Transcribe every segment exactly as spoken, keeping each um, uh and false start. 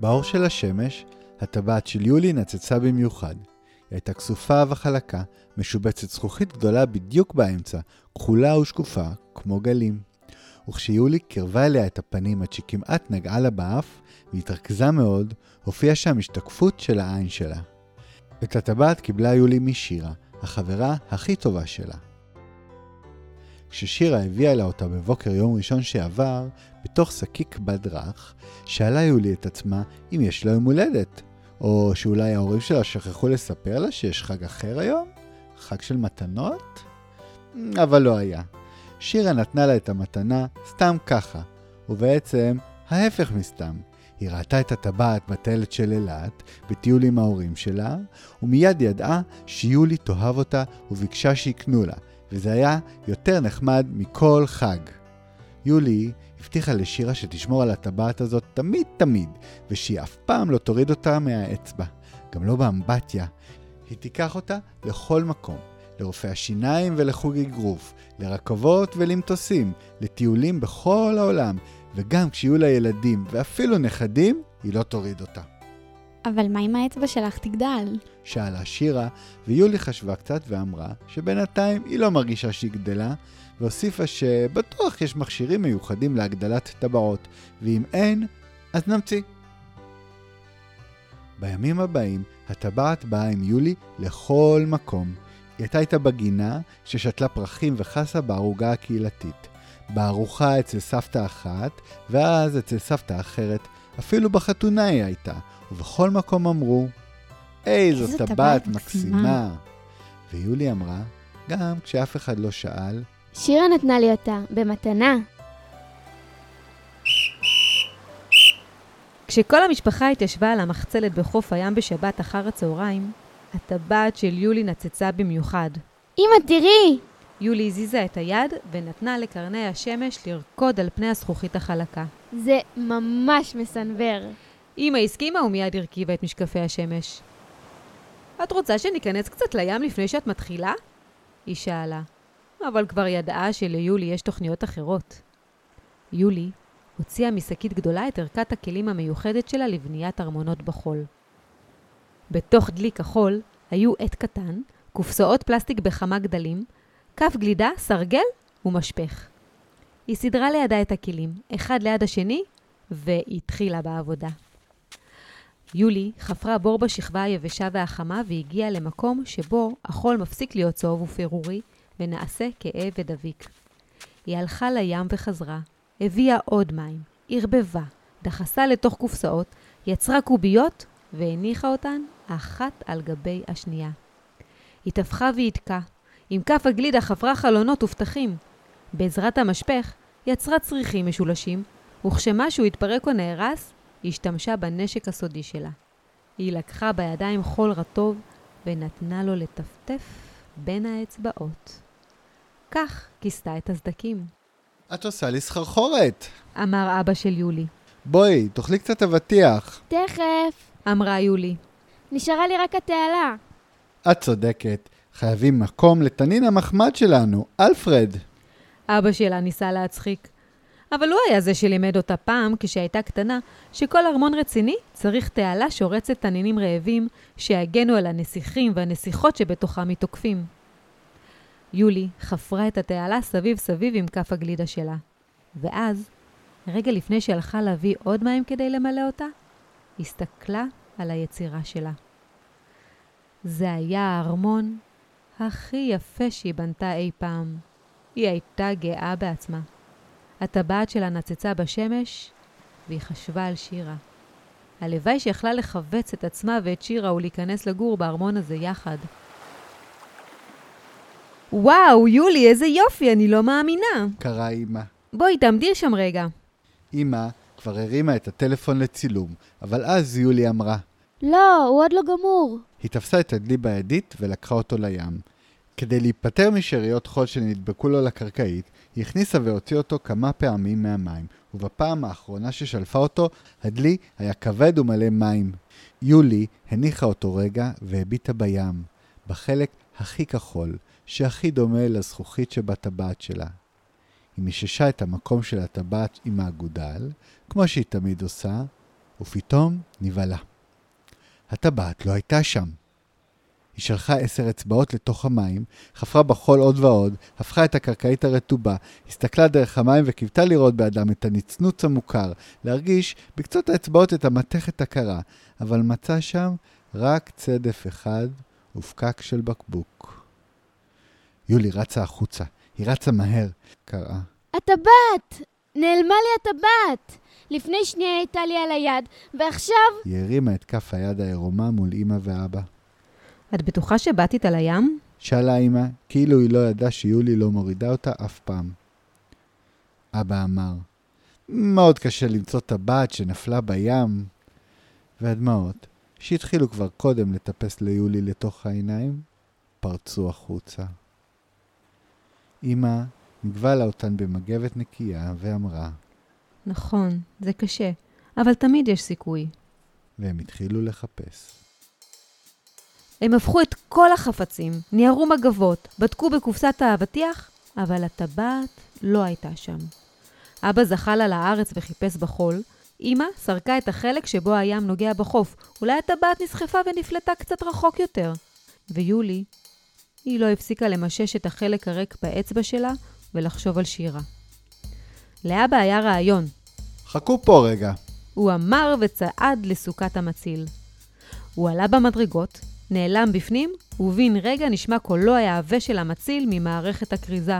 באור של השמש, הטבעת של יולי נצצה במיוחד. היא הייתה כסופה וחלקה, משובצת זכוכית גדולה בדיוק באמצע, כחולה ושקופה, כמו גלים. וכשיולי קרבה אליה את הפנים עד שכמעט נגעה לה באף, והתרכזה מאוד, הופיעה שם השתקפות של העין שלה. את הטבעת קיבלה יולי משירה, החברה הכי טובה שלה. כששירה הביאה לה אותה בבוקר יום ראשון שעבר, בתוך שקיק בדרך, שאלה יולי את עצמה אם יש לה יום הולדת, או שאולי ההורים שלה שכחו לספר לה שיש חג אחר היום? חג של מתנות? אבל לא היה. שירה נתנה לה את המתנה סתם ככה, ובעצם ההפך מסתם. היא ראתה את הטבעת בטיילת של אלת, בטיול עם ההורים שלה, ומיד ידעה שיולי תאהב אותה וביקשה שיקנו לה, וזה היה יותר נחמד מכל חג. יולי הבטיחה לשירה שתשמור על הטבעת הזאת תמיד תמיד, ושהיא אף פעם לא תוריד אותה מהאצבע, גם לא באמבטיה. היא תיקח אותה לכל מקום, לרופא השיניים ולחוג אגרוף, לרכבות ולמטוסים, לטיולים בכל העולם, וגם כשיהיו לה ילדים ואפילו נכדים, היא לא תוריד אותה. אבל מה אם האצבע שלך תגדל? שאלה שירה, ויולי חשבה קצת ואמרה שבינתיים היא לא מרגישה שהיא גדלה, והוסיפה שבטוח יש מכשירים מיוחדים להגדלת טבעות, ואם אין, אז נמציא. בימים הבאים, הטבעת באה עם יולי לכל מקום. היא הייתה איתה בגינה ששתלה פרחים וחסה בערוגה הקהילתית. בארוחה אצל סבתא אחת, ואז אצל סבתא אחרת, אפילו בחתונה היא הייתה, ובכל מקום אמרו, איזו טבעת מקסימה. ויולי אמרה, גם כשאף אחד לא שאל, שירה נתנה לי אותה, במתנה. כשכל המשפחה התיישבה על המחצלת בחוף הים בשבת אחר הצהריים, הטבעת של יולי נצצה במיוחד. אמא, תראי! יולי הזיזה את היד ונתנה לקרני השמש לרקוד על פני הזכוכית החלקה. זה ממש מסנבר. אמא הסכימה ומיד הרכיבה את משקפי השמש. את רוצה שניכנס קצת לים לפני שאת מתחילה? היא שאלה. אבל כבר ידעה שליולי יש תוכניות אחרות. יולי הוציאה מסקית גדולה את ערכת הכלים המיוחדת שלה לבניית ארמונות בחול. בתוך דלי כחול היו עט קטן, קופסאות פלסטיק בחמה גדלים, כף גלידה, סרגל ומשפך. היא סדרה לידה את הכלים, אחד ליד השני, והתחילה בעבודה. יולי חפרה בור בשכבה היבשה והחמה והגיעה למקום שבו החול מפסיק להיות צהוב ופירורי, ונעשה כאב ודביק. היא הלכה לים וחזרה, הביאה עוד מים, הרבבה, דחסה לתוך קופסאות, יצרה קוביות והניחה אותן אחת על גבי השנייה. היא טפחה והדקה, עם כף הגלידה חפרה חלונות ופתחים. בעזרת המשפך יצרה צריכים משולשים, וכשמשהו התפרק או נהרס, היא השתמשה בנשק הסודי שלה. היא לקחה בידיים חול רטוב ונתנה לו לטפטף בין האצבעות. כך כיסתה את הסדקים. את עושה לי סחרחורת, אמר אבא של יולי. בואי, תאכלי קצת אבטיח. תכף, אמרה יולי. נשארה לי רק התעלה. את צודקת, חייבים מקום לתנין המחמד שלנו, אלפרד. אבא שלה ניסה להצחיק. אבל הוא היה זה שלימד אותה פעם כשהייתה קטנה, שכל ארמון רציני צריך תעלה שורצת תנינים רעבים שיגנו על הנסיכים והנסיכות שבתוכם תוקפים. יולי חפרה את התעלה סביב סביב עם כף הגלידה שלה. ואז, רגע לפני שהלכה להביא עוד מים כדי למלא אותה, הסתכלה על היצירה שלה. זה היה הארמון הכי יפה שהיא בנתה אי פעם. היא הייתה גאה בעצמה. הטבעת שלה נצצה בשמש, והיא חשבה על שירה. הלוואי שיכלה לחבץ את עצמה ואת שירה ולהיכנס לגור בארמון הזה יחד. וואו, יולי, איזה יופי, אני לא מאמינה, קראה אמא. בואי, תעמדי שם רגע. אמא כבר הרימה את הטלפון לצילום, אבל אז יולי אמרה, לא, הוא עוד לא גמור. היא תפסה את הדלי בידית ולקחה אותו לים. כדי להיפטר משאריות חול שנדבקו לו לקרקעית, היא הכניסה והוציא אותו כמה פעמים מהמים, ובפעם האחרונה ששלפה אותו, הדלי היה כבד ומלא מים. יולי הניחה אותו רגע והביטה בים, בחלק הכי כחול, שהכי דומה לזכוכית שבטבעת שלה. היא מיששה את המקום של הטבעת עם האגודל, כמו שהיא תמיד עושה, ופתאום נבעלה. הטבעת לא הייתה שם. היא שלחה עשר אצבעות לתוך המים, חפרה בחול עוד ועוד, הפכה את הקרקעית הרטובה, הסתכלה דרך המים וקיוותה לראות באדם את הנצנוץ המוכר, להרגיש בקצות האצבעות את המתכת הקרה, אבל מצא שם רק צדף אחד ופקק של בקבוק. יולי רצה החוצה, היא רצה מהר, קראה. הטבעת! נעלמה לי הטבעת! לפני שנייה הייתה לי על היד, ועכשיו... היא הרימה את כף היד העירומה מול אמא ואבא. את בטוחה שבאת איתה לים? שאלה אמא, כאילו היא לא ידעה שיולי לא מורידה אותה אף פעם. אבא אמר, מאוד קשה למצוא טבעת שנפלה בים. והדמעות, שהתחילו כבר קודם לטפס ליולי לתוך העיניים, פרצו החוצה. אמא נגבלה אותן במגבת נקייה ואמרה, נכון, זה קשה, אבל תמיד יש סיכוי. והם התחילו לחפש. הם הפכו את כל החפצים, ניירו מגבות, בדקו בקופסת האבטיח, אבל הטבעת לא הייתה שם. אבא זחל על הארץ וחיפש בחול. אמא סרקה את החלק שבו הים נוגע בחוף. אולי הטבעת נסחפה ונפלטה קצת רחוק יותר. ויולי, היא לא הפסיקה למשש את החלק הריק באצבע שלה ולחשוב על שירה. לאבא היה רעיון. חכו פה רגע. הוא אמר וצעד לסוכת המציל. הוא עלה במדרגות, נעלם בפנים, ובין רגע נשמע קולו העבה של המציל ממערכת הכריזה.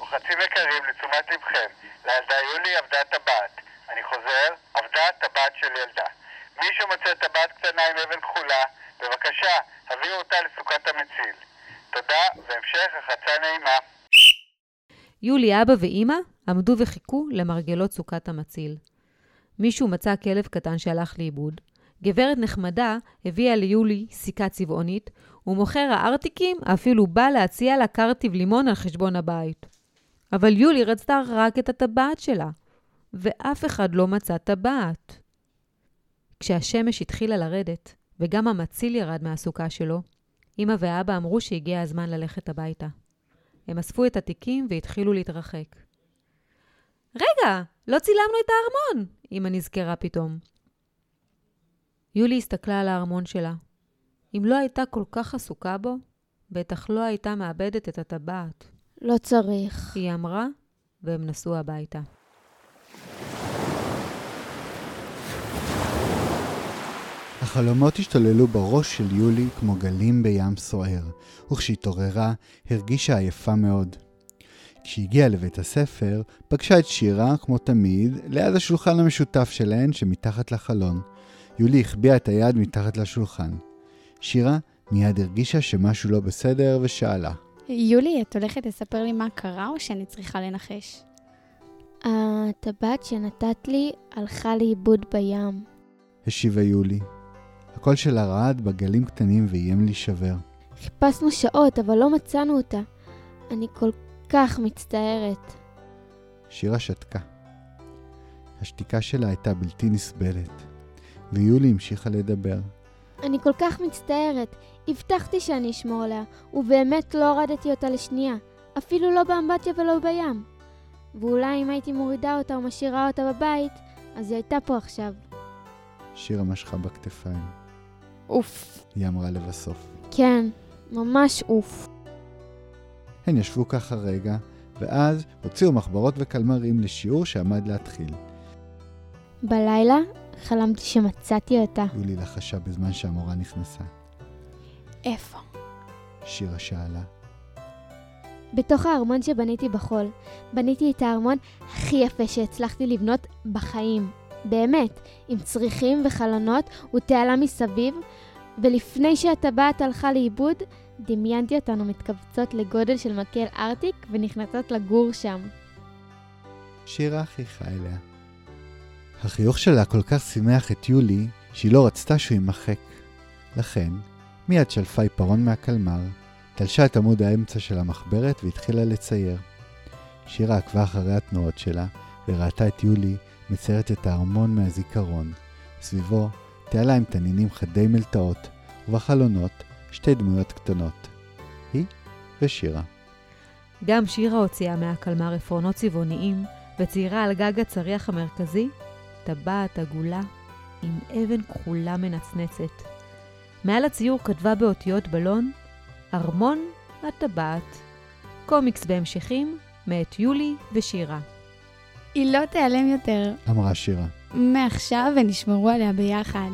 רוחצים יקרים, לתשומת לבכם, לילדה יולי עבדה טבעת. אני חוזר, עבדה טבעת של ילדה. מי שמוצא טבעת קטנה עם אבן כחולה, בבקשה, הביאו אותה לסוכת המציל. תודה, והמשך החצה נעימה. יולי, אבא ואמא עמדו וחיכו למרגלות סוכת המציל. מישהו מצא כלב קטן שהלך לאיבוד. גברת נחמדה הביאה ליולי סיכה צבעונית, ומוכר הארטיקים אפילו בא להציע לה קרטיב לימון על חשבון הבית. אבל יולי רצתה רק את הטבעת שלה, ואף אחד לא מצא טבעת. כשהשמש התחילה לרדת, וגם המציל ירד מהסוכה שלו, אמא ואבא אמרו שהגיע הזמן ללכת הביתה. הם אספו את התיקים והתחילו להתרחק. רגע, לא צילמנו את הארמון, אמא נזכרה פתאום. יולי הסתכלה על הארמון שלה. אם לא הייתה כל כך עסוקה בו, בטח לא הייתה מאבדת את הטבעת. לא צריך, היא אמרה, והם נסעו הביתה. החלומות השתוללו בראש של יולי כמו גלים בים סוער, וכשהתעוררה הרגישה עייפה מאוד. כשהגיעה לבית הספר, פגשה את שירה, כמו תמיד, ליד השולחן המשותף שלהן שמתחת לחלון. יולי החביאה את היד מתחת לשולחן. שירה מיד הרגישה שמשהו לא בסדר ושאלה. יולי, את הולכת לספר לי מה קרה או שאני צריכה לנחש? הטבעת שנתת לי הלכה לאיבוד בים. השיבה יולי. הקול שלה רעד בגלים קטנים ואיים להישבר. חיפשנו שעות אבל לא מצאנו אותה. אני כל כך מצטערת. שירה שתקה. השתיקה שלה הייתה בלתי נסבלת. ויולי המשיכה לדבר. אני כל כך מצטערת. הבטחתי שאני אשמור עליה, ובאמת לא הורדתי אותה לשנייה. אפילו לא באמבטיה ולא בים. ואולי אם הייתי מורידה אותה ומשאירה אותה בבית, אז היא הייתה פה עכשיו. שירה משכה בכתפיים. אוף. היא אמרה לבסוף. כן, ממש אוף. הן ישבו ככה רגע, ואז הוציאו מחברות וקלמרים לשיעור שעמד להתחיל. בלילה חלמתי שמצאתי אותה. יולי לחשה בזמן שהמורה נכנסה. איפה? שירה שאלה. בתוך הארמון שבניתי בחול. בניתי את הארמון הכי יפה שהצלחתי לבנות בחיים. באמת, עם צריכים וחלונות ותעלה מסביב, ולפני שהטבעת הלכה לאיבוד, דמיינתי אותנו מתכווצות לגודל של מקל ארטיק ונכנסות לגור שם. שירה חיכה אליה. החיוך שלה כל כך שמח את יולי, שהיא לא רצתה שהוא יימחק. לכן, מיד שלפה עיפרון מהקלמר, תלשה את עמוד האמצע של המחברת והתחילה לצייר. שירה עקבה אחרי התנועות שלה, וראתה את יולי מציירת את הארמון מהזיכרון. סביבו, תעלה עם תנינים חדי מלטעות, ובחלונות, שתי דמויות קטנות. היא ושירה. גם שירה הוציאה מהקלמר עפרונות צבעוניים, וציירה על גג הצריח המרכזי טבעת עגולה עם אבן כחולה מנצנצת. מעל הציור כתבה באותיות בלון, ארמון הטבעת. קומיקס בהמשכים, מאת יולי ושירה. היא לא תיעלם יותר, אמרה שירה. מעכשיו ונשמרו עליה ביחד.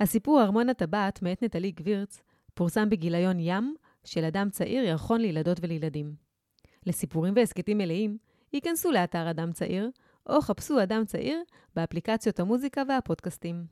הסיפור ארמון הטבעת מאת נטלי גבירץ פורסם בגיליון ים של אדם צעיר ירחון לילדות ולילדים. לסיפורים ועסקטים מלאים, ייכנסו לאתר אדם צעיר או חפשו אדם צעיר באפליקציות המוזיקה והפודקאסטים.